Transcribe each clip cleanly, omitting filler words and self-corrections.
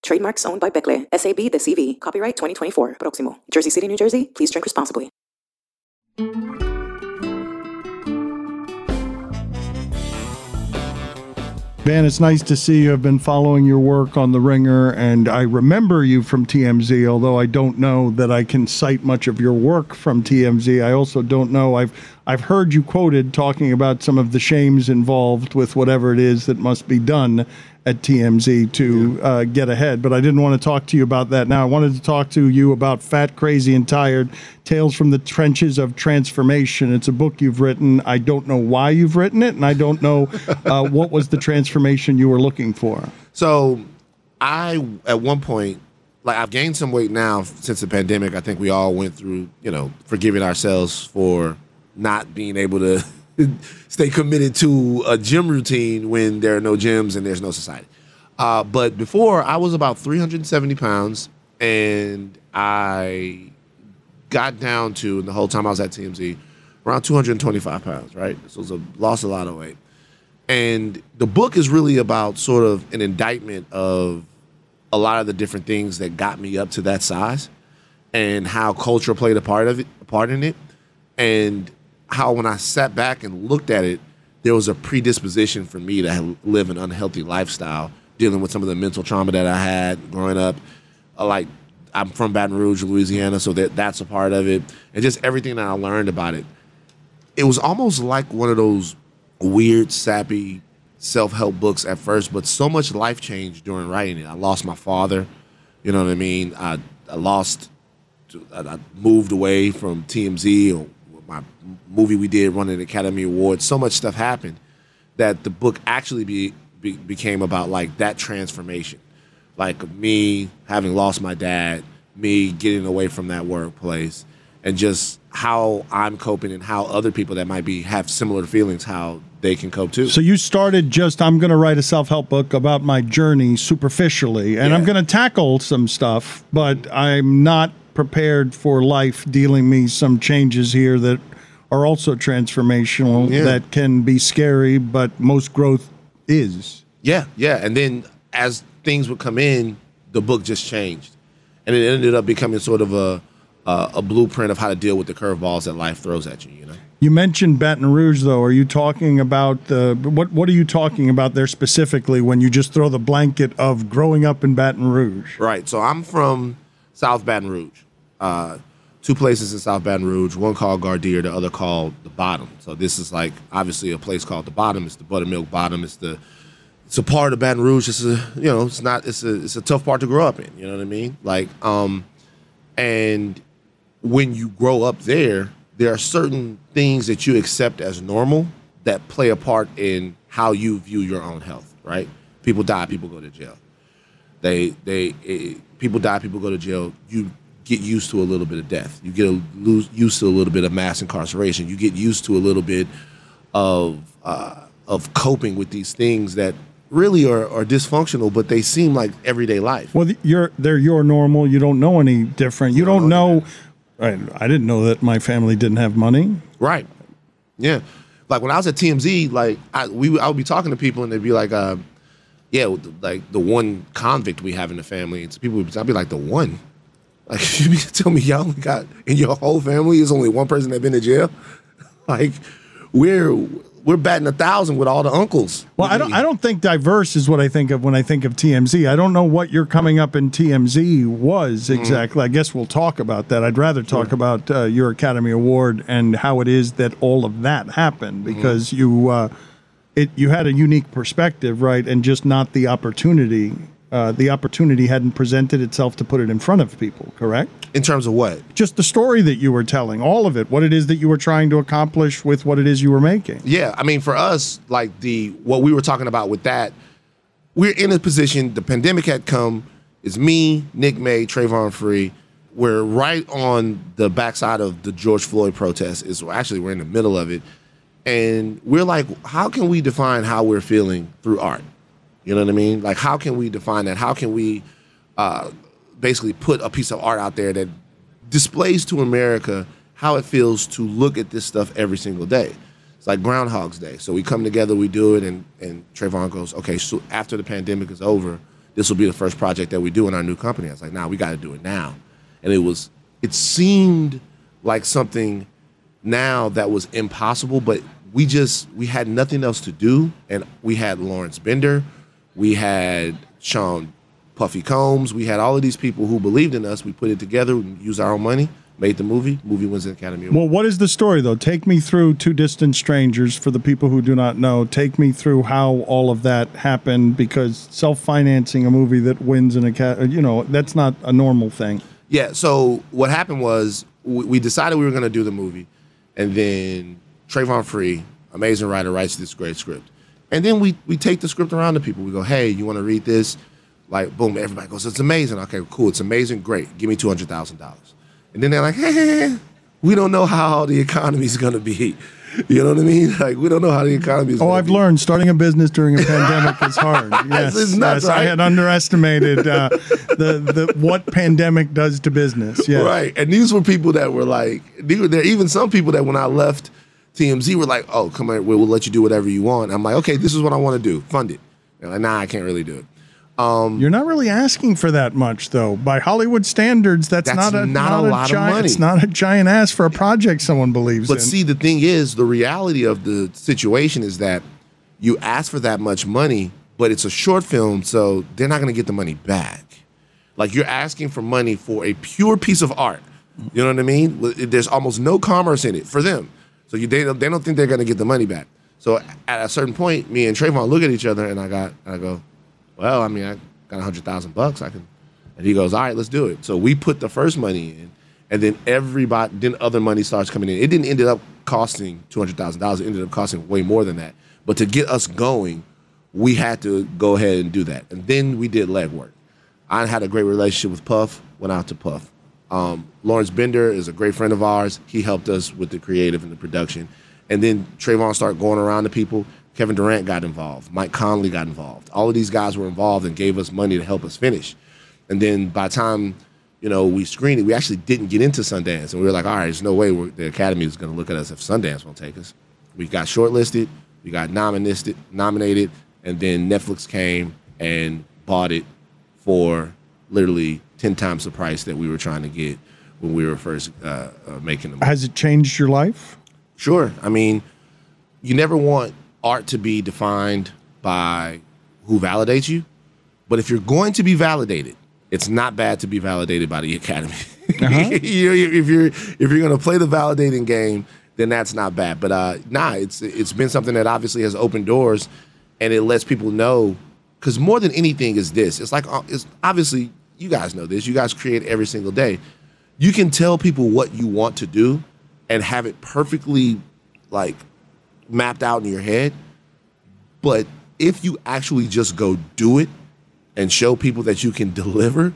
Trademarks owned by Beckle, S.A.B. de C.V., copyright 2024, Proximo, Jersey City, New Jersey. Please drink responsibly. Van, it's nice to see you. I've been following your work on The Ringer, and I remember you from TMZ, although I don't know that I can cite much of your work from TMZ. I also don't know. I've heard you quoted talking about some of the shames involved with whatever it is that must be done at TMZ to get ahead, but I didn't want to talk to you about that now. I wanted to talk to you about Fat, Crazy, and Tired, Tales from the Trenches of Transformation. It's a book you've written. I don't know why you've written it, and I don't know what was the transformation you were looking for. So I, at one point, like I've gained some weight now since the pandemic. I think we all went through, you know, forgiving ourselves for not being able to stay committed to a gym routine when there are no gyms and there's no society. But before, I was about 370 pounds, and I got down to, and the whole time I was at TMZ, around 225 pounds, right? So it was lost a lot of weight. And the book is really about sort of an indictment of a lot of the different things that got me up to that size and how culture played a part in it. And how when I sat back and looked at it, there was a predisposition for me to live an unhealthy lifestyle, dealing with some of the mental trauma that I had growing up. Like, I'm from Baton Rouge, Louisiana, so that's a part of it. And just everything that I learned about it. It was almost like one of those weird, sappy self-help books at first, but so much life changed during writing it. I lost my father, you know what I mean? I moved away from TMZ or my movie we did running the Academy Award, so much stuff happened that the book actually became about like that transformation. Like me having lost my dad, me getting away from that workplace, and just how I'm coping and how other people that might have similar feelings, how they can cope too. So you started just, I'm going to write a self-help book about my journey superficially, and I'm going to tackle some stuff, but I'm not prepared for life dealing me some changes here that are also transformational that can be scary, but most growth is. And then as things would come in, the book just changed. And it ended up becoming sort of a blueprint of how to deal with the curveballs that life throws at you, you know? You mentioned Baton Rouge, though. Are you talking about what are you talking about there specifically when you just throw the blanket of growing up in Baton Rouge? Right. So I'm from South Baton Rouge. Two places in South Baton Rouge, one called Gardeer, the other called The Bottom. So this is like, obviously a place called The Bottom. It's the buttermilk bottom. It's a part of Baton Rouge. It's a tough part to grow up in. You know what I mean? Like, and when you grow up there, there are certain things that you accept as normal that play a part in how you view your own health, right? People die, people go to jail. People die, people go to jail. You get used to a little bit of death. You get used to a little bit of mass incarceration. You get used to a little bit of coping with these things that really are dysfunctional, but they seem like everyday life. Well, they're your normal. You don't know any different. You don't know. I didn't know that my family didn't have money. Right. Yeah. Like when I was at TMZ, like I would be talking to people and they'd be like, yeah, like the one convict we have in the family. And people would be like, the one? Like, you mean to tell me y'all only got, in your whole family, is only one person that been to jail? Like, we're batting 1,000 with all the uncles. Well, I don't think diverse is what I think of when I think of TMZ. I don't know what your coming up in TMZ was exactly. Mm-hmm. I guess we'll talk about that. I'd rather talk about your Academy Award and how it is that all of that happened, because you had a unique perspective, right, and just not the opportunity. The opportunity hadn't presented itself to put it in front of people, correct? In terms of what? Just the story that you were telling, all of it, what it is that you were trying to accomplish with what it is you were making. Yeah, I mean, for us, like what we were talking about with that, we're in a position, the pandemic had come, it's me, Nick May, Trayvon Free, we're right on the backside of the George Floyd protest. Is actually we're in the middle of it, and we're like, how can we define how we're feeling through art? You know what I mean? Like, how can we define that? How can we basically put a piece of art out there that displays to America how it feels to look at this stuff every single day? It's like Groundhog's Day. So we come together, we do it, and Trayvon goes, okay, so after the pandemic is over, this will be the first project that we do in our new company. I was like, nah, we got to do it now. And it seemed like something now that was impossible, but we had nothing else to do. And we had Lawrence Bender, we had Sean Puffy Combs, we had all of these people who believed in us. We put it together, we used our own money, made the movie. Movie wins the Academy Award. Well, what is the story, though? Take me through Two Distant Strangers for the people who do not know. Take me through how all of that happened, because self-financing a movie that wins an Academy, that's not a normal thing. Yeah, so what happened was we decided we were going to do the movie, and then Trayvon Free, amazing writer, writes this great script. And then we take the script around to people. We go, hey, you want to read this? Like, boom, everybody goes, it's amazing. Okay, cool, it's amazing, great. Give me $200,000. And then they're like, hey, we don't know how the economy's going to be. You know what I mean? Like, we don't know how the economy is going to be. Oh, I've learned starting a business during a pandemic is hard. Yes, it's nuts, yes. Right? I had underestimated the what pandemic does to business. Yes. Right. And these were people that were like, there are even some people that when I left TMZ were like, oh, come here, we'll let you do whatever you want. I'm like, okay, this is what I want to do. Fund it. They're like, nah, I can't really do it. You're not really asking for that much, though. By Hollywood standards, that's not a lot of money. It's not a giant ass for a project someone believes in. But see, the thing is, the reality of the situation is that you ask for that much money, but it's a short film, so they're not going to get the money back. Like, you're asking for money for a pure piece of art. You know what I mean? There's almost no commerce in it for them. So they don't think they're going to get the money back. So at a certain point, me and Trayvon look at each other, and I go, well, I mean, I got $100,000. I can, and he goes, all right, let's do it. So we put the first money in, and then other money starts coming in. It didn't end up costing $200,000. It ended up costing way more than that. But to get us going, we had to go ahead and do that. And then we did legwork. I had a great relationship with Puff. Went out to Puff. Lawrence Bender is a great friend of ours. He helped us with the creative and the production. And then Trayvon started going around to people. Kevin Durant got involved. Mike Conley got involved. All of these guys were involved and gave us money to help us finish. And then by the time, we screened it, we actually didn't get into Sundance. And we were like, all right, there's no way the Academy is going to look at us if Sundance won't take us. We got shortlisted. We got nominated. And then Netflix came and bought it for literally 10 times the price that we were trying to get when we were first making the movie. Has it changed your life? Sure. I mean, you never want art to be defined by who validates you. But if you're going to be validated, it's not bad to be validated by the Academy. Uh-huh. If you're going to play the validating game, then that's not bad. But it's been something that obviously has opened doors, and it lets people know, because more than anything is this. It's like, it's obviously, you guys know this. You guys create every single day. You can tell people what you want to do and have it perfectly, like, mapped out in your head, but if you actually just go do it and show people that you can deliver,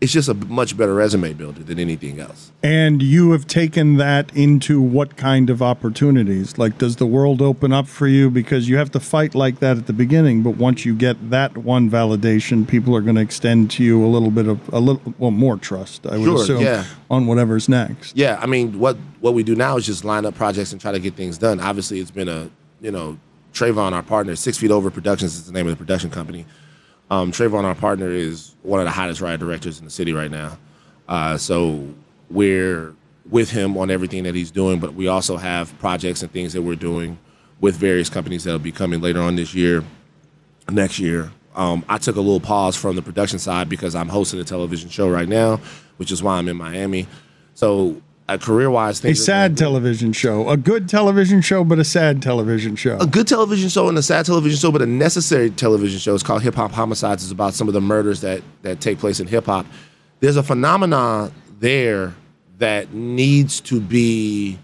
it's just a much better resume builder than anything else. And you have taken that into what kind of opportunities? Like, does the world open up for you? Because you have to fight like that at the beginning, but once you get that one validation, people are going to extend to you more trust, I would assume, yeah, on whatever's next. Yeah, I mean, what we do now is just line up projects and try to get things done. Obviously, it's been Trayvon, our partner, 6 Feet Over Productions is the name of the production company. Trayvon, our partner, is one of the hottest writer directors in the city right now. So we're with him on everything that he's doing, but we also have projects and things that we're doing with various companies that'll be coming later on this year, next year. I took a little pause from the production side because I'm hosting a television show right now, which is why I'm in Miami. So career-wise, things a sad television show, a good television show, but a sad television show. A good television show and a sad television show, but a necessary television show. It's called Hip Hop Homicides. It's about some of the murders that take place in hip hop. There's a phenomenon there that needs to be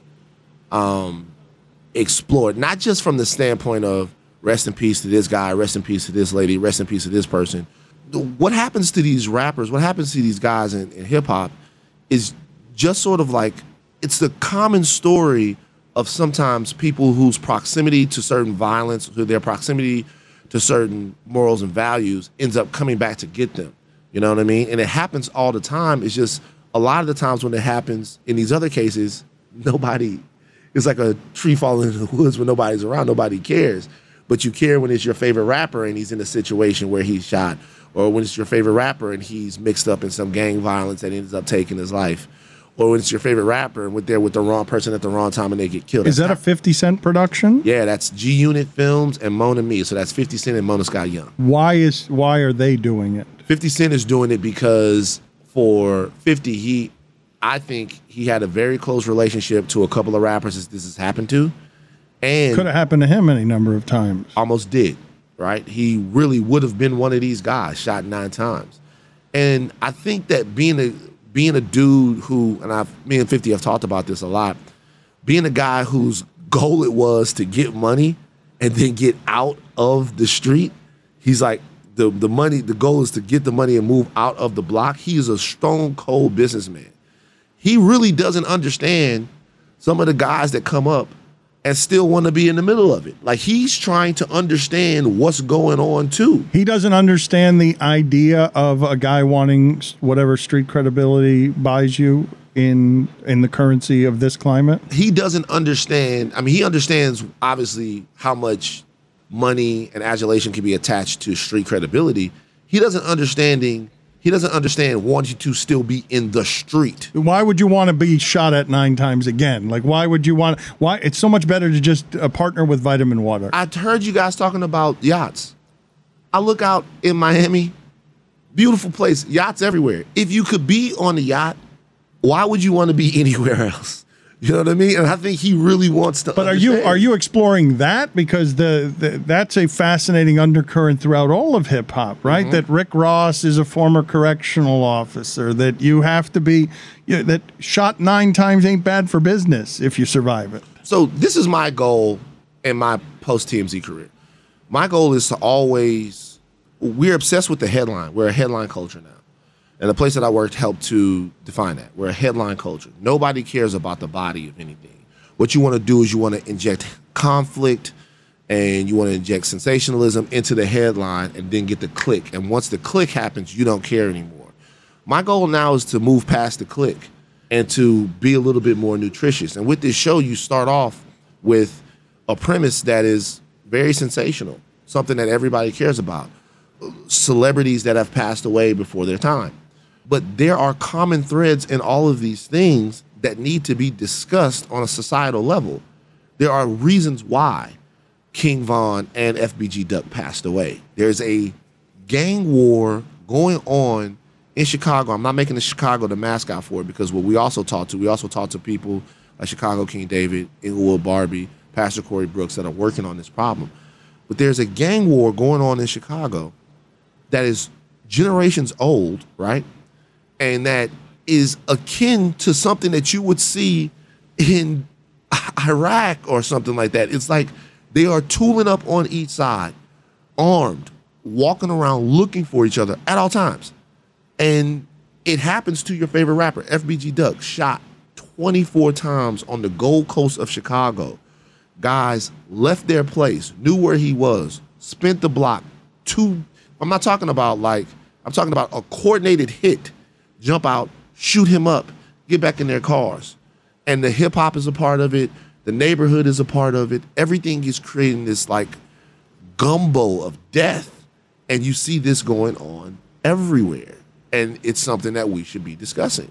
explored, not just from the standpoint of rest in peace to this guy, rest in peace to this lady, rest in peace to this person. What happens to these rappers? What happens to these guys in hip hop is just sort of like, it's the common story of sometimes people whose proximity to certain violence, who their proximity to certain morals and values ends up coming back to get them. You know what I mean? And it happens all the time. It's just a lot of the times when it happens in these other cases, nobody, it's like a tree falling in the woods when nobody's around, nobody cares. But you care when it's your favorite rapper and he's in a situation where he's shot, or when it's your favorite rapper and he's mixed up in some gang violence that ends up taking his life, or when it's your favorite rapper and they're with the wrong person at the wrong time and they get killed. Is that a 50 Cent production? Yeah, that's G-Unit Films and Mona Me. So that's 50 Cent and Mona Scott Young. Why are they doing it? 50 Cent is doing it because for 50, I think he had a very close relationship to a couple of rappers this has happened to. And could have happened to him any number of times. Almost did, right? He really would have been one of these guys, shot 9 times. And I think that being a dude who, and me and 50 have talked about this a lot, being a guy whose goal it was to get money and then get out of the street, he's like, the money, the goal is to get the money and move out of the block. He is a stone cold businessman. He really doesn't understand some of the guys that come up and still want to be in the middle of it. Like, he's trying to understand what's going on, too. He doesn't understand the idea of a guy wanting whatever street credibility buys you in the currency of this climate. He doesn't understand. I mean, he understands, obviously, how much money and adulation can be attached to street credibility. He doesn't understand wanting to still be in the street. Why would you want to be shot at 9 times again? Like, why it's so much better to just partner with Vitamin Water. I heard you guys talking about yachts. I look out in Miami, beautiful place, yachts everywhere. If you could be on a yacht, why would you want to be anywhere else? You know what I mean? And I think he really wants to. But are you exploring that? Because that's a fascinating undercurrent throughout all of hip hop, right? Mm-hmm. That Rick Ross is a former correctional officer. That you have to be, that shot 9 times ain't bad for business if you survive it. So this is my goal in my post TMZ career. My goal is to always. We're obsessed with the headline. We're a headline culture now. And the place that I worked helped to define that. We're a headline culture. Nobody cares about the body of anything. What you want to do is you want to inject conflict and you want to inject sensationalism into the headline and then get the click. And once the click happens, you don't care anymore. My goal now is to move past the click and to be a little bit more nutritious. And with this show, you start off with a premise that is very sensational, something that everybody cares about, celebrities that have passed away before their time. But there are common threads in all of these things that need to be discussed on a societal level. There are reasons why King Von and FBG Duck passed away. There's a gang war going on in Chicago. I'm not making the Chicago the mascot for it, because what we also talk to people like Chicago King David, Inglewood Barbie, Pastor Corey Brooks that are working on this problem. But there's a gang war going on in Chicago that is generations old, right? And that is akin to something that you would see in Iraq or something like that. It's like they are tooling up on each side, armed, walking around looking for each other at all times. And it happens to your favorite rapper, FBG Duck, shot 24 times on the Gold Coast of Chicago. Guys left their place, knew where he was, spent the block. I'm talking about a coordinated hit. Jump out, shoot him up, get back in their cars. And the hip hop is a part of it. The neighborhood is a part of it. Everything is creating this like gumbo of death. And you see this going on everywhere. And it's something that we should be discussing.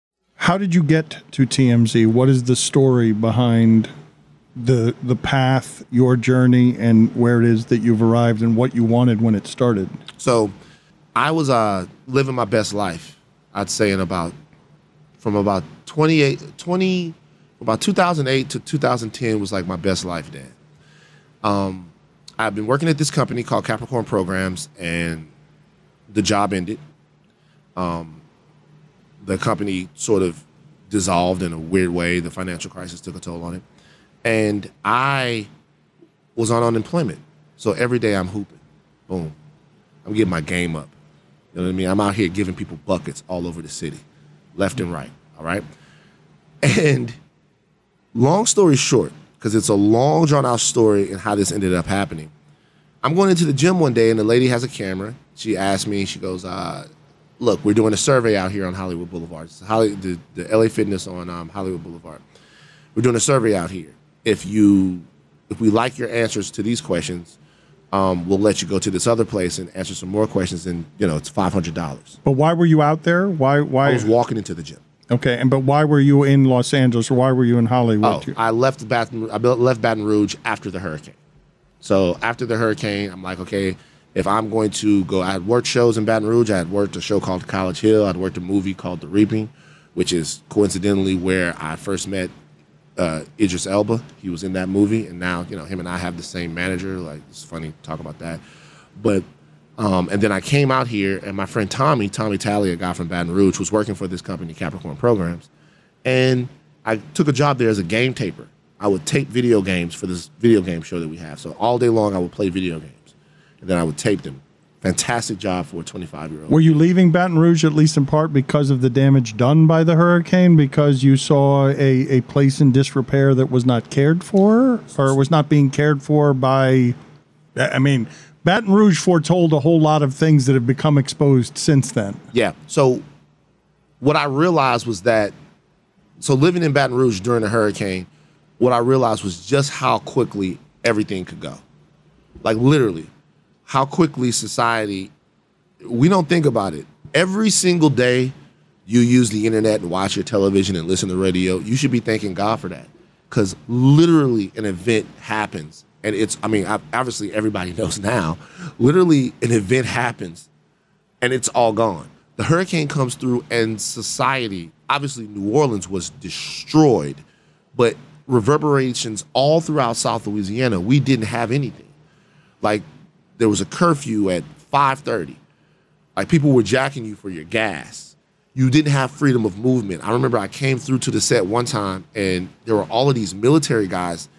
How did you get to TMZ? What is the story behind the path, your journey, and where it is that you've arrived and what you wanted when it started? So I was living my best life, I'd say, about 2008 to 2010 was like my best life then. I've been working at this company called Capricorn Programs, and the job ended. The company sort of dissolved in a weird way. The financial crisis took a toll on it. And I was on unemployment. So every day I'm hooping. Boom. I'm getting my game up. You know what I mean? I'm out here giving people buckets all over the city, left and right, all right? And long story short, because it's a long, drawn-out story and how this ended up happening, I'm going into the gym one day, and the lady has a camera. She asked me, she goes, look, we're doing a survey out here on Hollywood Boulevard. It's the LA Fitness on Hollywood Boulevard. We're doing a survey out here. If we like your answers to these questions, we'll let you go to this other place and answer some more questions, and it's $500. But why were you out there? Why? I was walking into the gym. Okay, but why were you in Los Angeles, or why were you in Hollywood? Oh, I left Baton Rouge after the hurricane. So after the hurricane, I'm like, okay, if I'm going to go, I had worked shows in Baton Rouge. I had worked a show called College Hill. I'd worked a movie called The Reaping, which is coincidentally where I first met Idris Elba. He was in that movie, and now him and I have the same manager. Like, it's funny to talk about that. But and then I came out here, and my friend Tommy Talley, a guy from Baton Rouge, was working for this company, Capricorn Programs, and I took a job there as a game taper. I would tape video games for this video game show that we have. So all day long I would play video games, and then I would tape them. Fantastic job for a 25-year-old. Were you leaving Baton Rouge at least in part because of the damage done by the hurricane, because you saw a place in disrepair that was not cared for, or was not being cared for by, Baton Rouge foretold a whole lot of things that have become exposed since then. Yeah. So what I realized was that, living in Baton Rouge during the hurricane, what I realized was just how quickly everything could go. Like, literally. How quickly society, we don't think about it. Every single day you use the internet and watch your television and listen to radio, you should be thanking God for that, because literally an event happens. And obviously everybody knows now, literally an event happens and it's all gone. The hurricane comes through and society, obviously New Orleans was destroyed, but reverberations all throughout South Louisiana, we didn't have anything. Like, there was a curfew at 5:30. Like, people were jacking you for your gas. You didn't have freedom of movement. I remember I came through to the set one time, and there were all of these military guys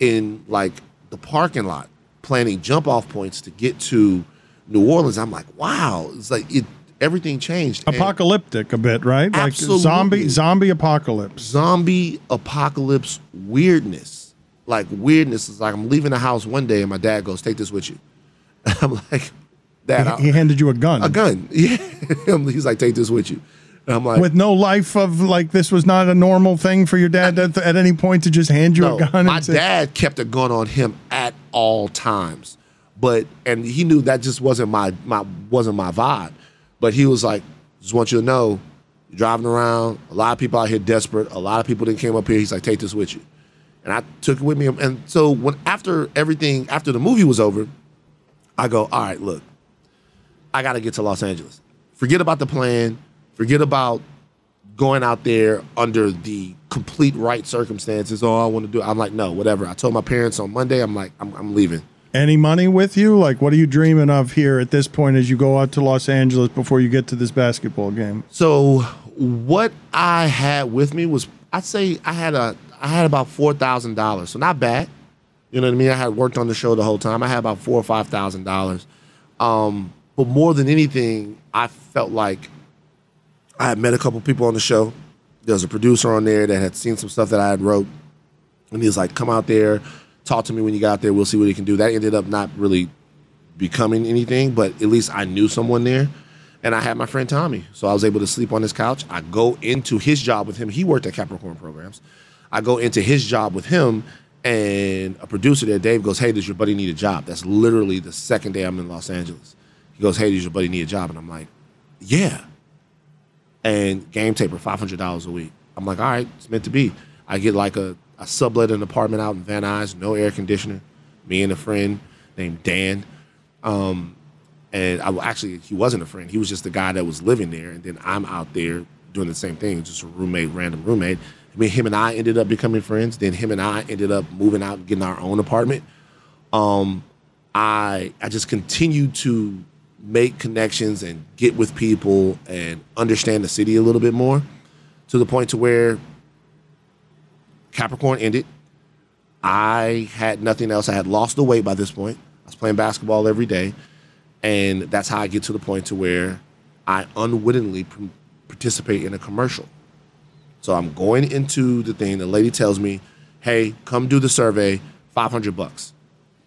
in, like, the parking lot planning jump-off points to get to New Orleans. I'm like, wow. It's like everything changed. Apocalyptic a bit, right? Absolutely. Like zombie apocalypse. Zombie apocalypse weirdness. Like, weirdness is like, I'm leaving the house one day, and my dad goes, take this with you. I'm like, Dad. He handed you a gun. A gun. Yeah. He's like, take this with you. And I'm like, with no life of, like, this was not a normal thing for your dad at any point to just hand you a gun. My dad kept a gun on him at all times, and he knew that just wasn't my vibe. But he was like, just want you to know, you're driving around, a lot of people out here desperate, a lot of people that came up here. He's like, take this with you, and I took it with me. And so after the movie was over, I go, all right, look, I got to get to Los Angeles. Forget about the plan. Forget about going out there under the complete right circumstances. Oh, I want to do it. I'm like, no, whatever. I told my parents on Monday, I'm like, I'm leaving. Any money with you? Like, what are you dreaming of here at this point as you go out to Los Angeles before you get to this basketball game? So what I had with me was, I'd say I had about $4,000. So not bad. You know what I mean? I had worked on the show the whole time. I had about $4,000 or $5,000. But more than anything, I felt like I had met a couple people on the show. There was a producer on there that had seen some stuff that I had wrote. And he was like, come out there, talk to me when you got there. We'll see what he can do. That ended up not really becoming anything, but at least I knew someone there. And I had my friend Tommy. So I was able to sleep on his couch. I go into his job with him. He worked at Capricorn Programs. I go into his job with him, and a producer there, Dave, goes, hey, does your buddy need a job? That's literally the second day I'm in Los Angeles. He goes, hey, does your buddy need a job? And I'm like, yeah. And game taper, $500 a week. I'm like, all right, it's meant to be. I get like I sublet an apartment out in Van Nuys, no air conditioner. Me and a friend named Dan. And I actually, he wasn't a friend. He was just the guy that was living there. And then I'm out there doing the same thing, just a roommate, random roommate. I mean, him and I ended up becoming friends. Then him and I ended up moving out and getting our own apartment. I just continued to make connections and get with people and understand the city a little bit more, to the point to where Capricorn ended. I had nothing else. I had lost the weight by this point. I was playing basketball every day. And that's how I get to the point to where I unwittingly participate in a commercial. So I'm going into the thing. The lady tells me, hey, come do the survey, $500.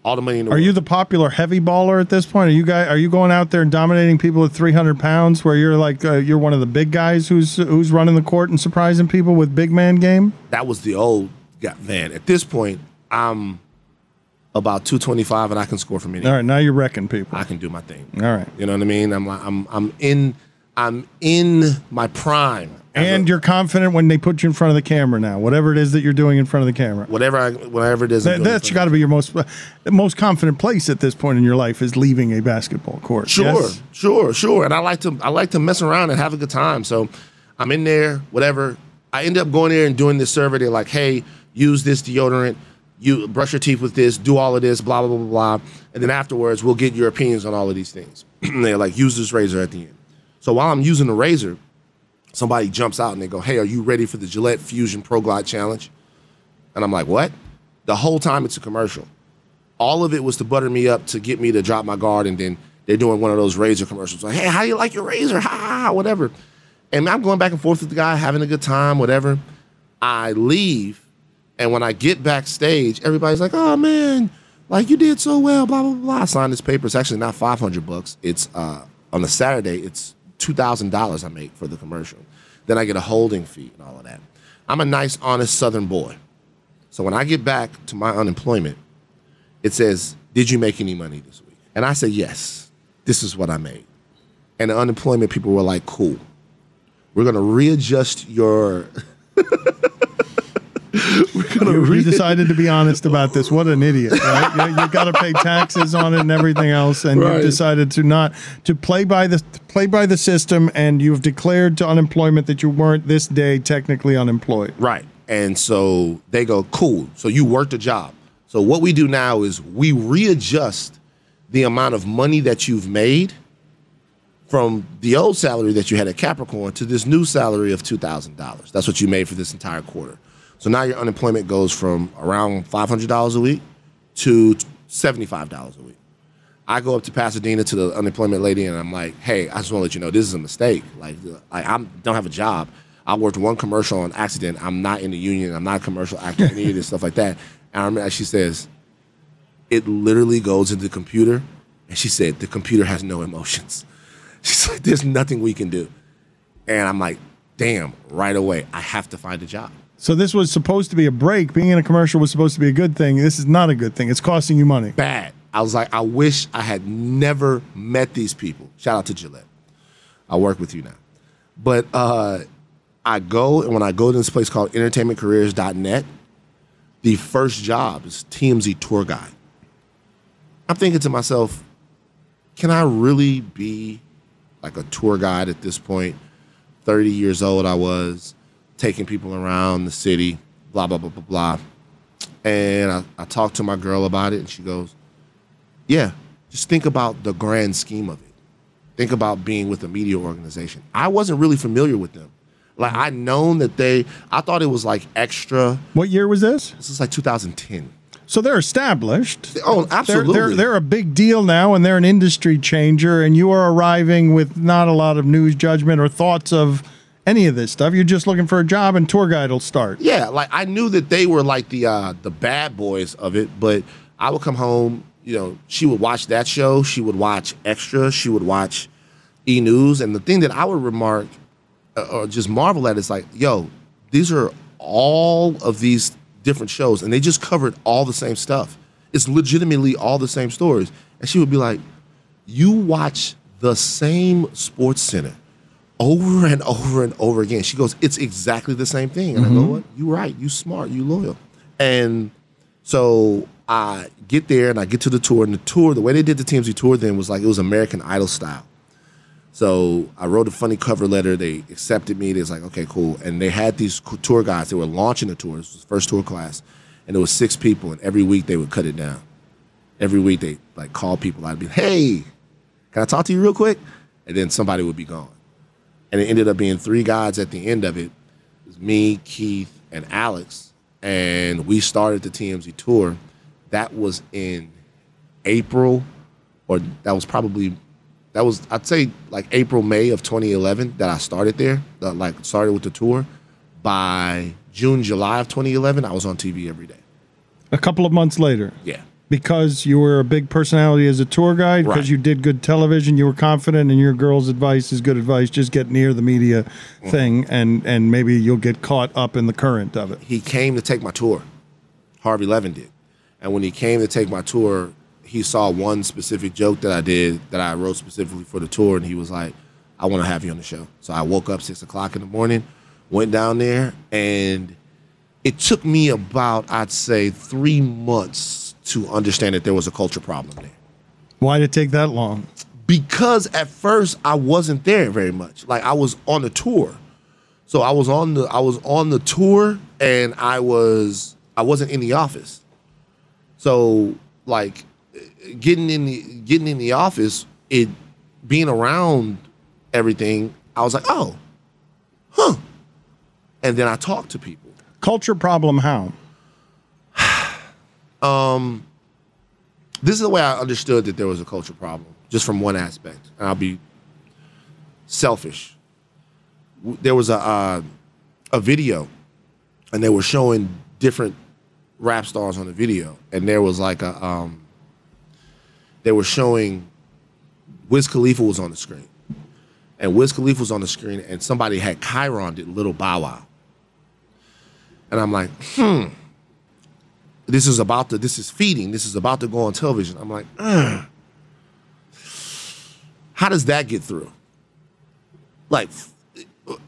All the money in the world. Are you the popular heavy baller at this point? Are you going out there and dominating people at 300 pounds where you're like, you're one of the big guys who's running the court and surprising people with big man game? That was the old guy, man. At this point, I'm about 225 and I can score from anywhere. All right, now you're wrecking people. I can do my thing. All right. You know what I mean? I'm in my prime. And you're confident when they put you in front of the camera now, whatever it is that you're doing in front of the camera. Whatever it is. That's got to be your most confident place at this point in your life is leaving a basketball court. Sure, yes? Sure. And I like to mess around and have a good time. So I'm in there, whatever. I end up going there and doing this survey. They're like, hey, use this deodorant. You brush your teeth with this, do all of this, blah, blah, blah, blah. And then afterwards, we'll get your opinions on all of these things. They're like, use this razor at the end. So while I'm using the razor, somebody jumps out and they go, hey, are you ready for the Gillette Fusion Pro Glide Challenge? And I'm like, what? The whole time it's a commercial. All of it was to butter me up to get me to drop my guard. And then they're doing one of those razor commercials. Like, hey, how do you like your razor? Ha, ha, ha, whatever. And I'm going back and forth with the guy, having a good time, whatever. I leave. And when I get backstage, everybody's like, oh, man, like you did so well, blah, blah, blah. I signed this paper. It's actually not $500. It's on a Saturday, it's $2,000 I make for the commercial. Then I get a holding fee and all of that. I'm a nice, honest Southern boy. So when I get back to my unemployment, it says, did you make any money this week? And I said, yes, this is what I made. And the unemployment people were like, cool. We're going to readjust your... You decided to be honest about this. What an idiot, right? You've got to pay taxes on it and everything else, and right. You've decided to play by the system, and you've declared to unemployment that you weren't this day technically unemployed. Right. And so they go, cool. So you worked a job. So what we do now is we readjust the amount of money that you've made from the old salary that you had at Capricorn to this new salary of $2,000. That's what you made for this entire quarter. So now your unemployment goes from around $500 a week to $75 a week. I go up to Pasadena to the unemployment lady and I'm like, hey, I just want to let you know this is a mistake. Like, I don't have a job. I worked one commercial on accident. I'm not in the union. I'm not a commercial actor, any of this stuff like that. And I remember she says, it literally goes into the computer. And she said, the computer has no emotions. She's like, there's nothing we can do. And I'm like, damn, right away, I have to find a job. So this was supposed to be a break. Being in a commercial was supposed to be a good thing. This is not a good thing. It's costing you money. Bad. I was like, I wish I had never met these people. Shout out to Gillette. I work with you now. But when I go to this place called entertainmentcareers.net, the first job is TMZ tour guide. I'm thinking to myself, can I really be like a tour guide at this point? 30 years old I was. Taking people around the city, blah, blah, blah, blah, blah. And I talked to my girl about it, and she goes, yeah, just think about the grand scheme of it. Think about being with a media organization. I wasn't really familiar with them. Like, I'd known that I thought it was like extra. What year was this? This was like 2010. So they're established. Oh, absolutely. They're a big deal now, and they're an industry changer, and you are arriving with not a lot of news judgment or thoughts of any of this stuff. You're just looking for a job and tour guide will start. Yeah, like I knew that they were like the bad boys of it, but I would come home, you know, she would watch that show, she would watch Extra, she would watch E! News. And the thing that I would remark or just marvel at is like, yo, these are all of these different shows, and they just covered all the same stuff. It's legitimately all the same stories. And she would be like, you watch the same Sports Center over and over and over again. She goes, it's exactly the same thing. And I go, what? You right. You smart. You loyal. And so I get there and I get to the tour. And the tour, the way they did the TMZ tour then was like, it was American Idol style. So I wrote a funny cover letter. They accepted me. They was like, okay, cool. And they had these tour guys. They were launching the tour. This was the first tour class. And there was 6 people. And every week they would cut it down. Every week they like call people. I'd be, hey, can I talk to you real quick? And then somebody would be gone. And it ended up being 3 guys at the end of it. It was me, Keith, and Alex. And we started the TMZ tour. That was in April, or that was probably... That was, I'd say, like April, May of 2011 that I started there, that like started with the tour. By June, July of 2011, I was on TV every day. A couple of months later. Yeah. Because you were a big personality as a tour guide, because you did good television, you were confident, and your girl's advice is good advice. Just get near the media thing, and maybe you'll get caught up in the current of it. He came to take my tour. Harvey Levin did. And when he came to take my tour, he saw one specific joke that I did that I wrote specifically for the tour, and he was like, I want to have you on the show. So I woke up 6 o'clock in the morning, went down there, and it took me about, I'd say, 3 months to understand that there was a culture problem there. Why did it take that long? Because at first I wasn't there very much. Like I was on the tour. So I was on the tour, and I wasn't in the office. So like getting in the office, it being around everything, I was like, oh, huh. And then I talked to people. Culture problem how? This is the way I understood that there was a culture problem, just from one aspect. And I'll be selfish. There was a video, and they were showing different rap stars on the video, and there was like a... They were showing Wiz Khalifa was on the screen. And Wiz Khalifa was on the screen, and somebody had Chiron'd it, Little Bow Wow. And I'm like, this is about to go on television. I'm like, how does that get through? Like,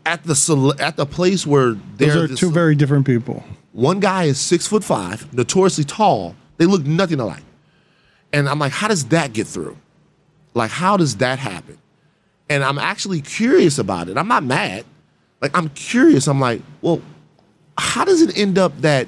at the place where those are two very different people. One guy is 6'5", notoriously tall. They look nothing alike. And I'm like, how does that get through? Like, how does that happen? And I'm actually curious about it. I'm not mad. Like, I'm curious. I'm like, well, how does it end up that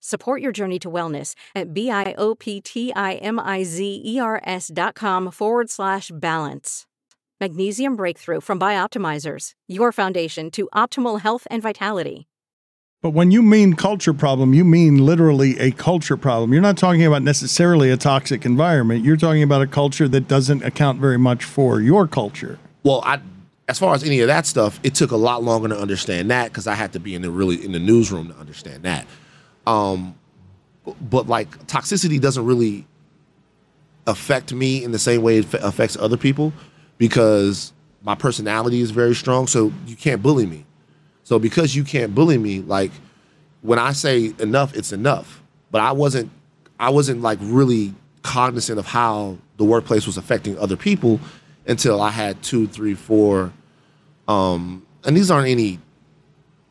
Support your journey to wellness at bioptimizers.com/balance. Magnesium Breakthrough from Bioptimizers, your foundation to optimal health and vitality. But when you mean culture problem, you mean literally a culture problem. You're not talking about necessarily a toxic environment. You're talking about a culture that doesn't account very much for your culture. Well, as far as any of that stuff, it took a lot longer to understand that, because I had to be in the newsroom to understand that. But like, toxicity doesn't really affect me in the same way it affects other people, because my personality is very strong, so you can't bully me. So because you can't bully me, like, when I say enough, it's enough. But I wasn't like really cognizant of how the workplace was affecting other people until I had 2, 3, 4. And these aren't any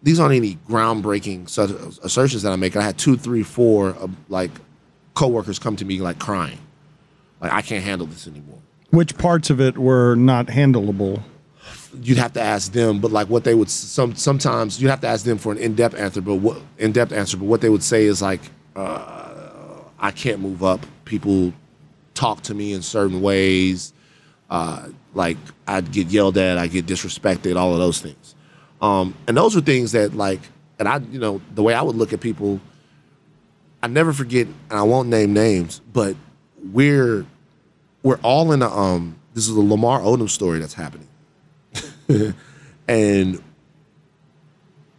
these aren't any groundbreaking such assertions that I make. I had 2, 3, 4 like coworkers come to me like crying, like I can't handle this anymore. Which parts of it were not handleable? You'd have to ask them, but like what they would sometimes you'd have to ask them for an in-depth answer. But what they would say is like, I can't move up. People talk to me in certain ways. Like I'd get yelled at, I get disrespected, all of those things. And those are things that like, and I, you know, the way I would look at people, I never forget, and I won't name names, but we're all in a, this is the Lamar Odom story that's happening. And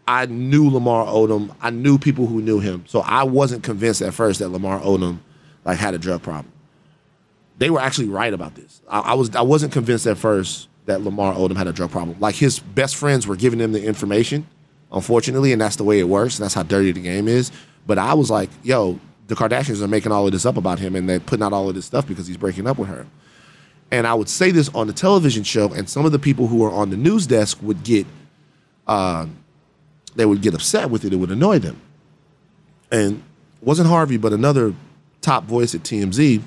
I knew Lamar Odom. I knew people who knew him. So I wasn't convinced at first that Lamar Odom like had a drug problem. They were actually right about this. I wasn't convinced at first that Lamar Odom had a drug problem. Like his best friends were giving him the information, unfortunately, and that's the way it works. And that's how dirty the game is. But I was like, yo, the Kardashians are making all of this up about him and they're putting out all of this stuff because he's breaking up with her. And I would say this on the television show, and some of the people who were on the news desk would get, they would get upset with it. It would annoy them. And it wasn't Harvey, but another top voice at TMZ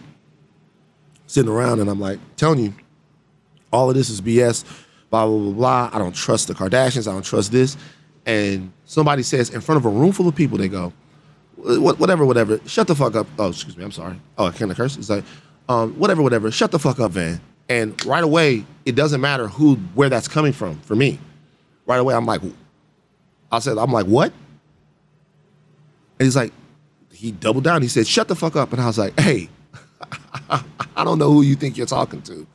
sitting around, and I'm like, telling you, all of this is BS, blah, blah, blah, blah. I don't trust the Kardashians. I don't trust this. And somebody says in front of a room full of people, they go, whatever, shut the fuck up. Oh, excuse me, I'm sorry. Oh, can I curse? It's like, whatever, shut the fuck up, Van. And right away, it doesn't matter where that's coming from for me. Right away, I'm like, what? And he's like, he doubled down. He said, shut the fuck up. And I was like, hey, I don't know who you think you're talking to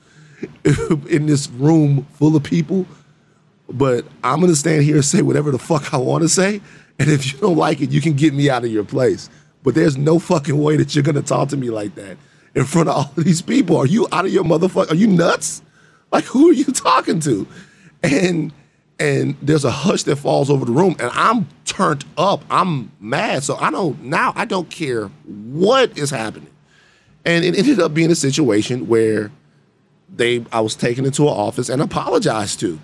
in this room full of people, but I'm going to stand here and say whatever the fuck I want to say. And if you don't like it, you can get me out of your place. But there's no fucking way that you're going to talk to me like that in front of all of these people. Are you out of your motherfucker? Are you nuts? Like, who are you talking to? And there's a hush that falls over the room, and I'm turned up. I'm mad. So I don't care what is happening. And it ended up being a situation where I was taken into an office and apologized to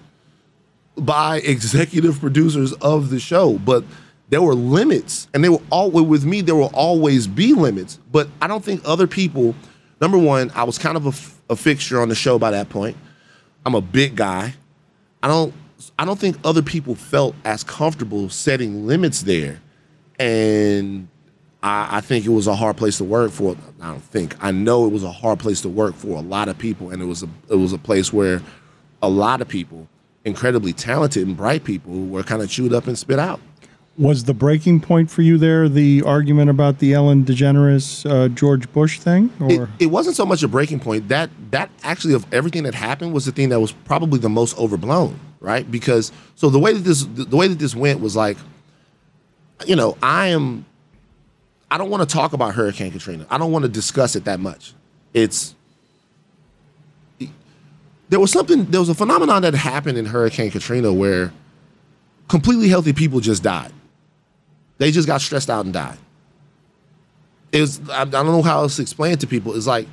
by executive producers of the show. But there were limits, and they were always with me. There will always be limits, but I don't think other people. Number one, I was kind of a fixture on the show by that point. I'm a big guy. I don't think other people felt as comfortable setting limits there, and I think it was a hard place to work for. I know it was a hard place to work for a lot of people, and it was a place where a lot of people, incredibly talented and bright people, were kind of chewed up and spit out. Was the breaking point for you there the argument about the Ellen DeGeneres, George Bush thing? Or? It wasn't so much a breaking point. That actually, of everything that happened, was the thing that was probably the most overblown, right? Because so the way that this went was like, you know, I don't want to talk about Hurricane Katrina. I don't want to discuss it that much. There was a phenomenon that happened in Hurricane Katrina where completely healthy people just died. They just got stressed out and died. I don't know how else to explain it to people. It's like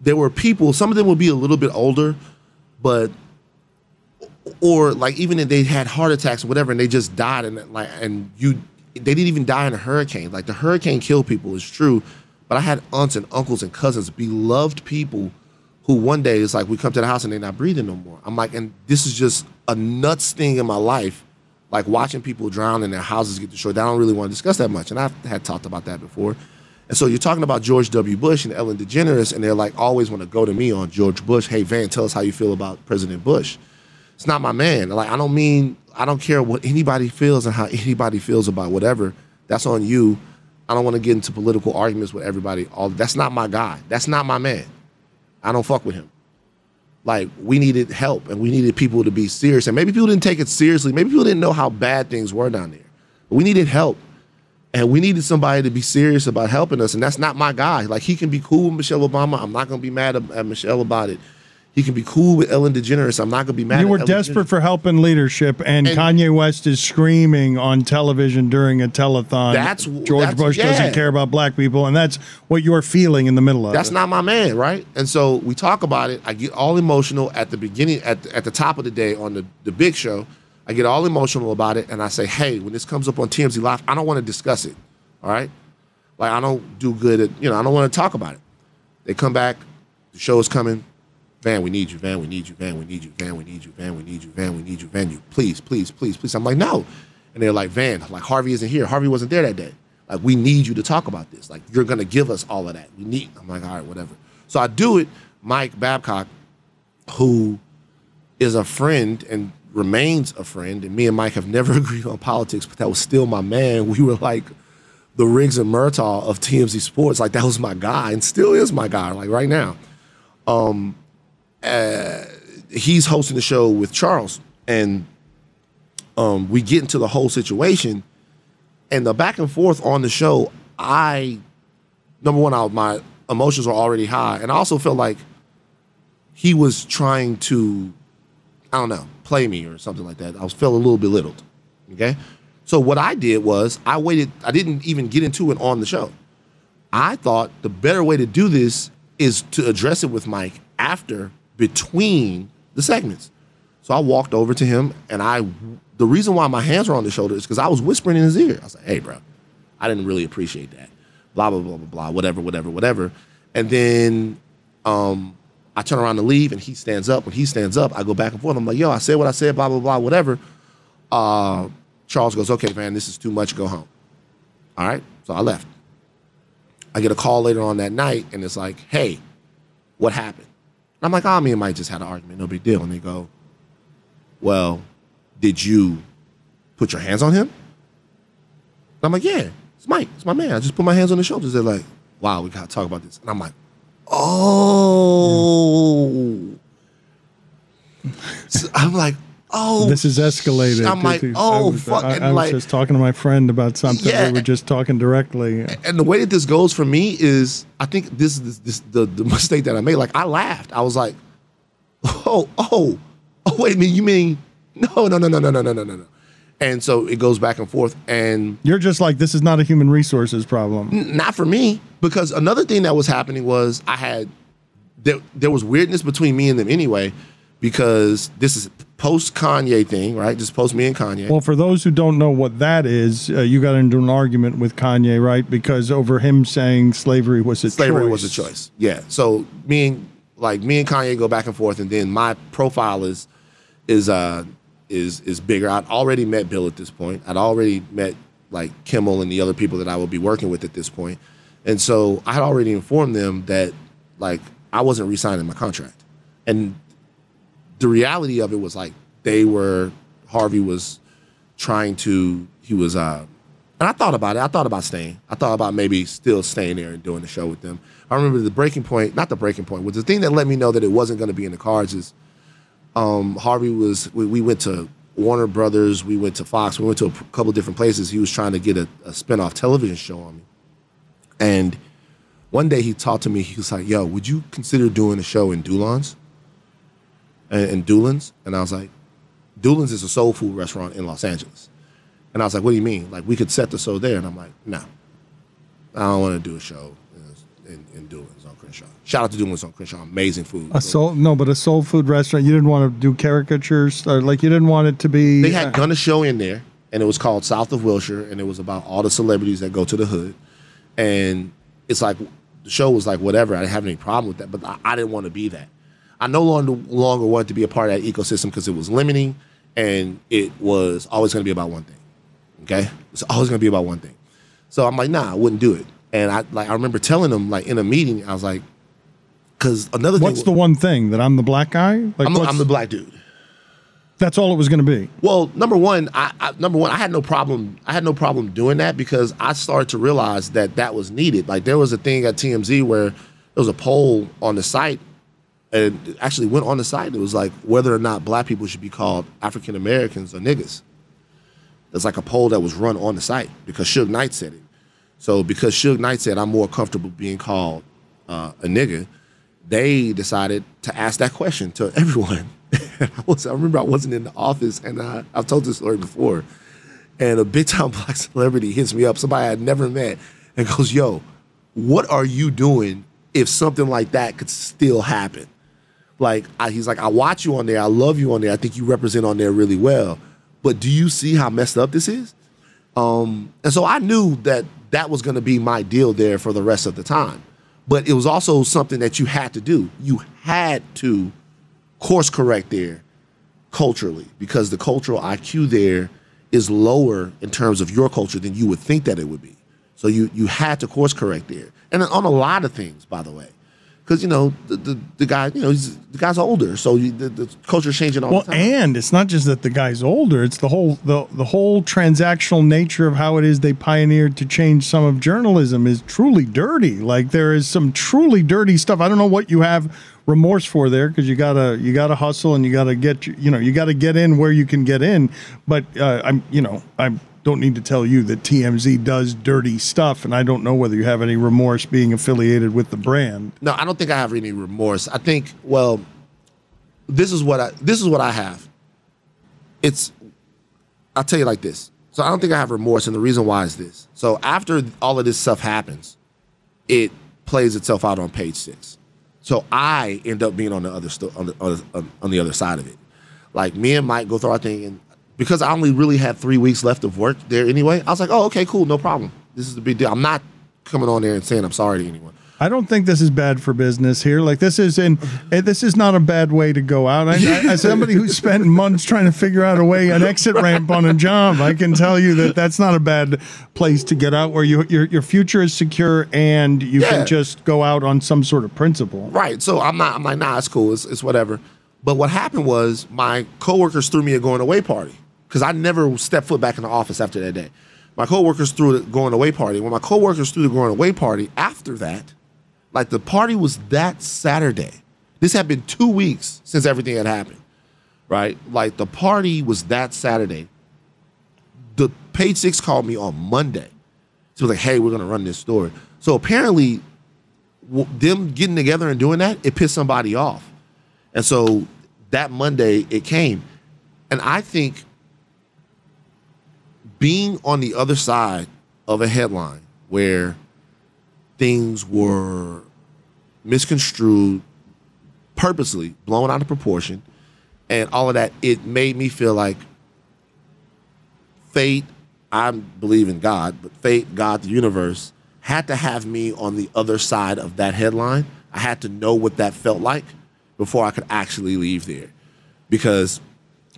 there were people, some of them would be a little bit older, but, or like even if they had heart attacks or whatever, and they just died, they didn't even die in a hurricane. Like the hurricane killed people, it's true, but I had aunts and uncles and cousins, beloved people, who one day it's like we come to the house and they're not breathing no more. I'm like, and this is just a nuts thing in my life, like watching people drown and their houses get destroyed. I don't really want to discuss that much, and I had talked about that before. And so you're talking about George W. Bush and Ellen DeGeneres, and they're like always want to go to me on George Bush. Hey, Van, tell us how you feel about President Bush. It's not my man. Like I don't care what anybody feels and how anybody feels about whatever. That's on you. I don't want to get into political arguments with everybody. That's not my guy. That's not my man. I don't fuck with him. Like, we needed help, and we needed people to be serious. And maybe people didn't take it seriously. Maybe people didn't know how bad things were down there. But we needed help, and we needed somebody to be serious about helping us, and that's not my guy. Like, he can be cool with Michelle Obama. I'm not going to be mad at Michelle about it. He can be cool with Ellen DeGeneres. I'm not going to be mad at Ellen DeGeneres. You were desperate for help and leadership, and Kanye West is screaming on television during a telethon. George Bush doesn't care about black people, and that's what you're feeling in the middle of. That's not my man, right? And so we talk about it. I get all emotional at the beginning, at the top of the day on the big show. I get all emotional about it, and I say, hey, when this comes up on TMZ Live, I don't want to discuss it, all right? Like, I don't do good at, I don't want to talk about it. They come back, the show is coming, Van, we need you, Van, we need you, Van, we need you, Van, we need you, Van, we need you, Van, we need you, Van, you, please, please, please, please. I'm like, no. And they're like, Van, like, Harvey isn't here. Harvey wasn't there that day. Like, we need you to talk about this. Like, you're going to give us all of that. We need. I'm like, all right, whatever. So I do it. Mike Babcock, who is a friend and remains a friend, and me and Mike have never agreed on politics, but that was still my man. We were like the Riggs and Murtaugh of TMZ Sports. Like, that was my guy and still is my guy, like, right now. He's hosting the show with Charles, and we get into the whole situation. And the back and forth on the show, my emotions were already high. And I also felt like he was trying to, play me or something like that. I was feeling a little belittled, okay? So what I did was I waited. I didn't even get into it on the show. I thought the better way to do this is to address it with Mike after, between the segments. So I walked over to him, and the reason why my hands were on his shoulder is because I was whispering in his ear. I was like, hey, bro, I didn't really appreciate that. Blah, blah, blah, blah, blah, whatever, whatever, whatever. And then I turn around to leave, and he stands up. When he stands up, I go back and forth. I'm like, yo, I said what I said, blah, blah, blah, whatever. Charles goes, okay, man, this is too much. Go home. All right? So I left. I get a call later on that night, and it's like, hey, what happened? And I'm like, me and Mike just had an argument. No big deal. And they go, well, did you put your hands on him? And I'm like, yeah, it's Mike. It's my man. I just put my hands on his shoulders. They're like, wow, we got to talk about this. And I'm like, oh. So I'm like, oh. This is escalated. I'm like, oh, fuck. I was just talking to my friend about something. Yeah. We were just talking directly. And the way that this goes for me is, I think this is the mistake that I made. Like, I laughed. I was like, oh, wait a minute, you mean... No. And so it goes back and forth. And you're just like, this is not a human resources problem. Not for me. Because another thing that was happening was there was weirdness between me and them anyway, because this is post-Kanye thing, right? Just post me and Kanye. Well, for those who don't know what that is, you got into an argument with Kanye, right? Because over him saying slavery was a choice. Slavery was a choice, yeah. So me and Kanye go back and forth, and then my profile is bigger. I'd already met Bill at this point. I'd already met like Kimmel and the other people that I would be working with at this point. And so I had already informed them that like I wasn't re-signing my contract. And the reality of it was like Harvey was trying to, and I thought about it. I thought about staying. I thought about maybe still staying there and doing the show with them. I remember the thing that let me know that it wasn't going to be in the cards is Harvey was, we went to Warner Brothers, we went to Fox, we went to a couple of different places. He was trying to get a spinoff television show on me. And one day he talked to me, he was like, yo, would you consider doing a show in Dulan's? And I was like, Dulan's is a soul food restaurant in Los Angeles. And I was like, what do you mean? Like, we could set the show there. And I'm like, no, I don't want to do a show in Dulan's on Crenshaw. Shout out to Dulan's on Crenshaw. Amazing food. A soul food restaurant. You didn't want to do caricatures. Or like, you didn't want it to be... They had done a show in there, and it was called South of Wilshire, and it was about all the celebrities that go to the hood. And it's like, the show was like, whatever. I didn't have any problem with that, but I didn't want to be that. I no longer wanted to be a part of that ecosystem because it was limiting, and it was always going to be about one thing. Okay? It's always going to be about one thing. So I'm like, nah, I wouldn't do it. And I remember telling him like in a meeting, I was like, because another thing. What's the one thing? That I'm the black guy? Like, I'm the black dude. That's all it was going to be. Well, number one, I had no problem doing that because I started to realize that was needed. Like, there was a thing at TMZ where there was a poll on the site, and it actually went on the site. It was like whether or not black people should be called African Americans or niggas. It's like a poll that was run on the site because Suge Knight said it. So because Suge Knight said, I'm more comfortable being called a nigga, they decided to ask that question to everyone. I remember I wasn't in the office, and I've told this story before, and a big-time black celebrity hits me up, somebody I had never met, and goes, yo, what are you doing if something like that could still happen? Like, he's like, I watch you on there. I love you on there. I think you represent on there really well. But do you see how messed up this is? And so I knew that that was going to be my deal there for the rest of the time. But it was also something that you had to do. You had to course correct there culturally, because the cultural IQ there is lower in terms of your culture than you would think that it would be. So you had to course correct there. And on a lot of things, by the way. Because, you know, the guy, you know, the guy's older, so the culture's changing all the time. Well, and it's not just that the guy's older; it's the whole transactional nature of how it is they pioneered to change some of journalism is truly dirty. Like, there is some truly dirty stuff. I don't know what you have remorse for there, because you gotta hustle and you gotta get, you know, you gotta get in where you can get in. But I don't need to tell you that TMZ does dirty stuff, and I don't know whether you have any remorse being affiliated with the brand. No, I don't think I have any remorse. I think, well, this is what I have. I'll tell you like this. So I don't think I have remorse, and the reason why is this. So after all of this stuff happens, it plays itself out on Page Six. So I end up being on the other side of it. Like, me and Mike go through our thing, and because I only really had 3 weeks left of work there anyway, I was like, oh, okay, cool, no problem. This is the big deal. I'm not coming on there and saying I'm sorry to anyone. I don't think this is bad for business here. Like, this is not a bad way to go out. As somebody who spent months trying to figure out a way, an exit ramp on a job, I can tell you that that's not a bad place to get out, where your future is secure and you can just go out on some sort of principle. Right. So I'm like, nah, it's cool. It's whatever. But what happened was, my coworkers threw me a going away party, because I never stepped foot back in the office after that day. My coworkers threw the going away party. When my coworkers threw the going away party after that, like, the party was that Saturday. This had been 2 weeks since everything had happened, right? Like, the party was that Saturday. The Page Six called me on Monday. So, like, hey, we're going to run this story. So apparently them getting together and doing that, it pissed somebody off. And so that Monday it came. And I think being on the other side of a headline where things were misconstrued, purposely blown out of proportion, and all of that, it made me feel like fate, I believe in God, but fate, God, the universe, had to have me on the other side of that headline. I had to know what that felt like before I could actually leave there. Because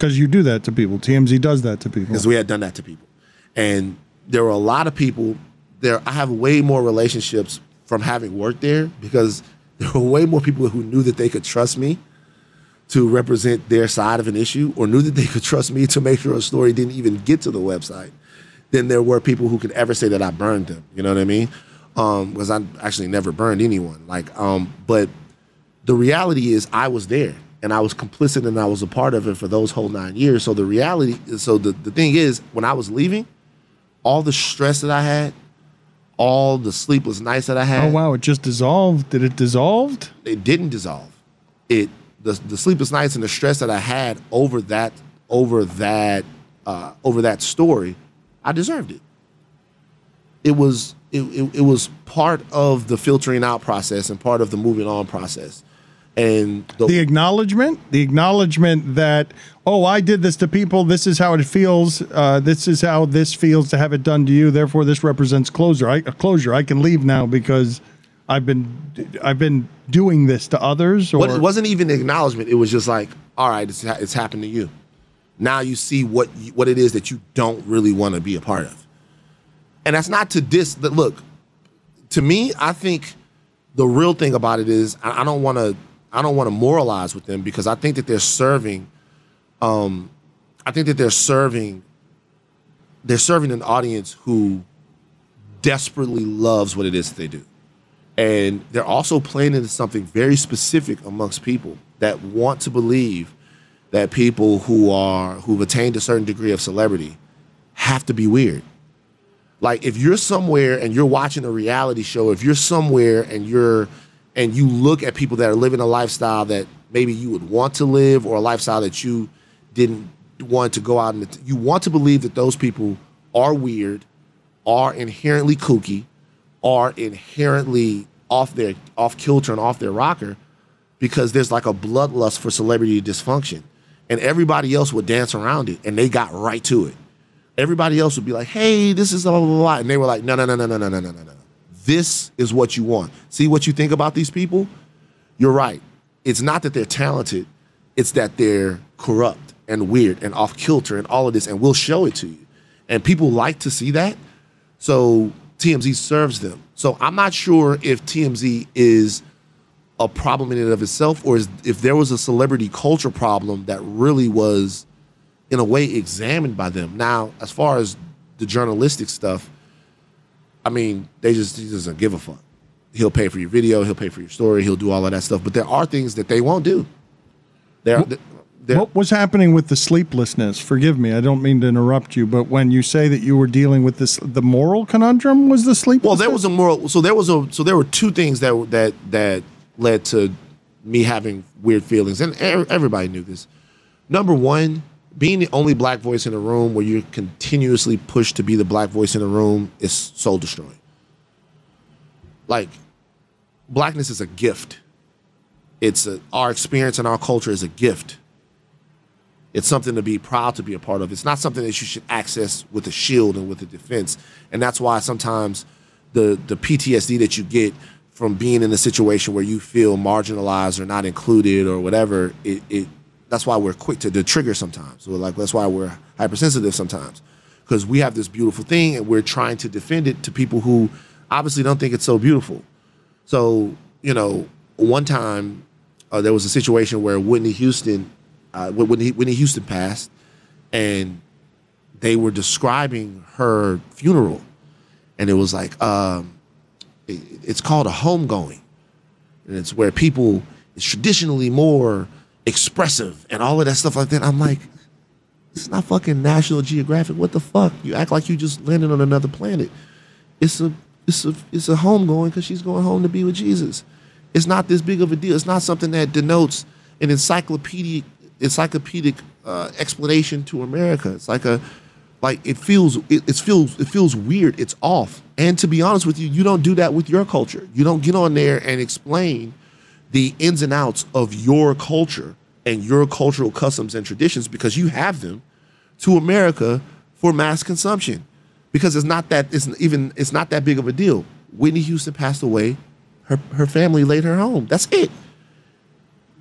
you do that to people. TMZ does that to people. Because we had done that to people. And there were a lot of people there. I have way more relationships from having worked there, because there were way more people who knew that they could trust me to represent their side of an issue, or knew that they could trust me to make sure a story didn't even get to the website, than there were people who could ever say that I burned them. You know what I mean? Because I actually never burned anyone. But the reality is, I was there, and I was complicit, and I was a part of it for those whole 9 years. So the thing is, when I was leaving, all the stress that I had, all the sleepless nights that I had. Oh, wow, it just dissolved. Did it dissolve? It didn't dissolve. The sleepless nights and the stress that I had over that story, I deserved it. It was part of the filtering out process and part of the moving on process. And the acknowledgement that, oh, I did this to people. This is how it feels. This is how this feels to have it done to you. Therefore, this represents closure. Closure. I can leave now because I've been doing this to others. But it wasn't even acknowledgement. It was just like, all right, it's happened to you. Now you see what it is that you don't really want to be a part of. And that's not to diss. Look, to me, I think the real thing about it is, I don't want to moralize with them, because I think that they're serving an audience who desperately loves what it is that they do. And they're also playing into something very specific amongst people that want to believe that people who've attained a certain degree of celebrity have to be weird. Like, if you're somewhere and you're watching a reality show, if you're somewhere and you look at people that are living a lifestyle that maybe you would want to live, or a lifestyle that you didn't want to go out and you want to believe that those people are weird, are inherently kooky, are inherently off kilter and off their rocker, because there's like a bloodlust for celebrity dysfunction. And everybody else would dance around it, and they got right to it. Everybody else would be like, hey, this is blah, blah, blah. And they were like, no. This is what you want. See what you think about these people? You're right. It's not that they're talented. It's that they're corrupt and weird and off kilter and all of this, and we'll show it to you. And people like to see that. So TMZ serves them. So I'm not sure if TMZ is a problem in and of itself, or if there was a celebrity culture problem that really was, in a way, examined by them. Now, as far as the journalistic stuff, I mean, he doesn't give a fuck. He'll pay for your video. He'll pay for your story. He'll do all of that stuff. But there are things that they won't do. What was happening with the sleeplessness? Forgive me, I don't mean to interrupt you, but when you say that you were dealing with this, the moral conundrum was the sleeplessness? Well, there was a moral. So there were two things that led to me having weird feelings, and everybody knew this. Number one, being the only black voice in a room where you're continuously pushed to be the black voice in a room is soul destroying. Like, blackness is a gift. Our experience and our culture is a gift. It's something to be proud to be a part of. It's not something that you should access with a shield and with a defense. And that's why sometimes the PTSD that you get from being in a situation where you feel marginalized or not included or whatever, that's why we're quick to trigger sometimes. So like, that's why we're hypersensitive sometimes, because we have this beautiful thing and we're trying to defend it to people who obviously don't think it's so beautiful. So, one time, there was a situation where Whitney Houston passed, and they were describing her funeral, and it was like, it's called a homegoing, and it's where people is traditionally more expressive and all of that stuff like that. I'm like, this is not fucking National Geographic. What the fuck? You act like you just landed on another planet. It's a homegoing because she's going home to be with Jesus. It's not this big of a deal. It's not something that denotes an encyclopedic explanation to America. It's it feels weird. It's off. And to be honest with you, you don't do that with your culture. You don't get on there and explain the ins and outs of your culture and your cultural customs and traditions, because you have them, to America for mass consumption, because it's not that big of a deal. Whitney Houston passed away. Her family laid her home. That's it.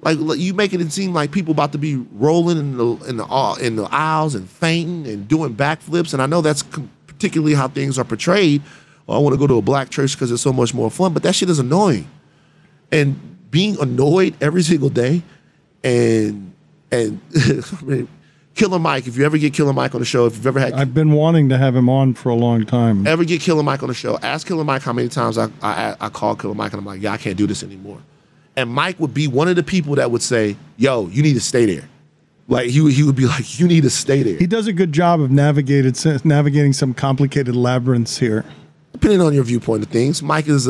Like, you making it seem like people about to be rolling in the aisles and fainting and doing backflips. And I know that's particularly how things are portrayed. Oh, I want to go to a black church because it's so much more fun. But that shit is annoying. And being annoyed every single day. And I mean, Killer Mike, if you ever get Killer Mike on the show, if you've ever had... I've been wanting to have him on for a long time. Ever get Killer Mike on the show, ask Killer Mike how many times I call Killer Mike and I'm like, yeah, I can't do this anymore. And Mike would be one of the people that would say, yo, you need to stay there. Like, he would be like, you need to stay there. He does a good job of navigating some complicated labyrinths here. Depending on your viewpoint of things, Mike is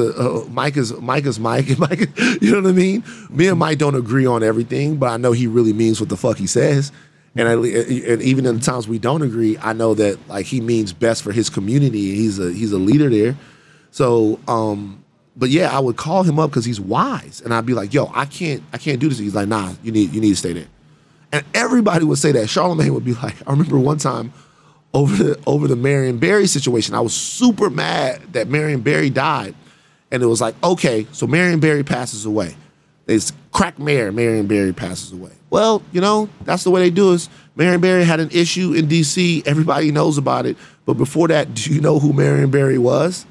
Mike. You know what I mean? Me and Mike don't agree on everything, but I know he really means what the fuck he says. And even in the times we don't agree, I know that like he means best for his community. He's a leader there. So, but yeah, I would call him up because he's wise, and I'd be like, "Yo, I can't do this." He's like, "Nah, you need to stay there." And everybody would say that. Charlemagne would be like, "I remember one time over the Marion Barry situation, I was super mad that Marion Barry died, and it was like, okay, so Marion Barry passes away. It's crack mayor, Marion Barry passes away. Well, that's the way they do it. Marion Barry had an issue in D.C. Everybody knows about it. But before that, do you know who Marion Barry was?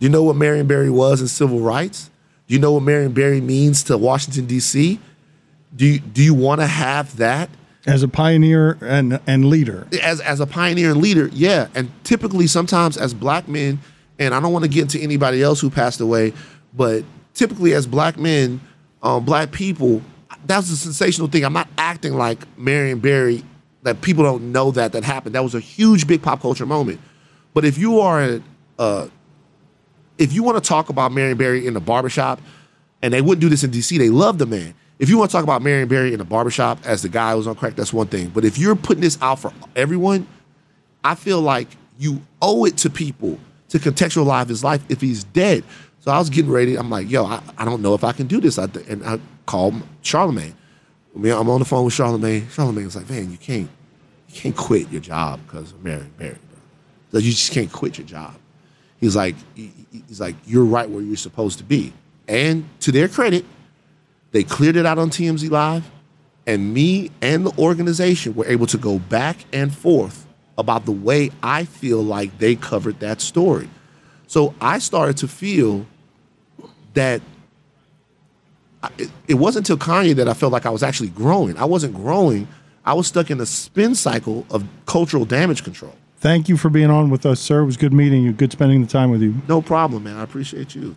Do you know what Marion Barry was in civil rights? Do you know what Marion Barry means to Washington, D.C.? Do you want to have that? As a pioneer and leader. As a pioneer and leader, yeah. And typically sometimes as black men, and I don't want to get into anybody else who passed away, but typically as black men, black people, that's a sensational thing. I'm not acting like Marion Barry, that people don't know that happened. That was a huge, big pop culture moment. But if you are, if you want to talk about Marion Barry in the barbershop, and they wouldn't do this in D.C., they love the man. If you want to talk about Marion Barry in the barbershop as the guy who was on crack, that's one thing. But if you're putting this out for everyone, I feel like you owe it to people to contextualize his life if he's dead. So I was getting ready. I'm like, yo, I don't know if I can do this. And I called Charlemagne. I'm on the phone with Charlemagne. Charlemagne was like, man, you can't quit your job because of Marion Barry, bro. You just can't quit your job. He's like, you're right where you're supposed to be. And to their credit, they cleared it out on TMZ Live, and me and the organization were able to go back and forth about the way I feel like they covered that story. So I started to feel that it wasn't until Kanye that I felt like I was actually growing. I wasn't growing. I was stuck in a spin cycle of cultural damage control. Thank you for being on with us, sir. It was good meeting you. Good spending the time with you. No problem, man. I appreciate you.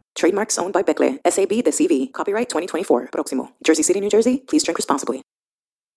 Trademarks owned by Beckle, S.A.B. de C.V. Copyright 2024, Proximo. Jersey City, New Jersey. Please drink responsibly.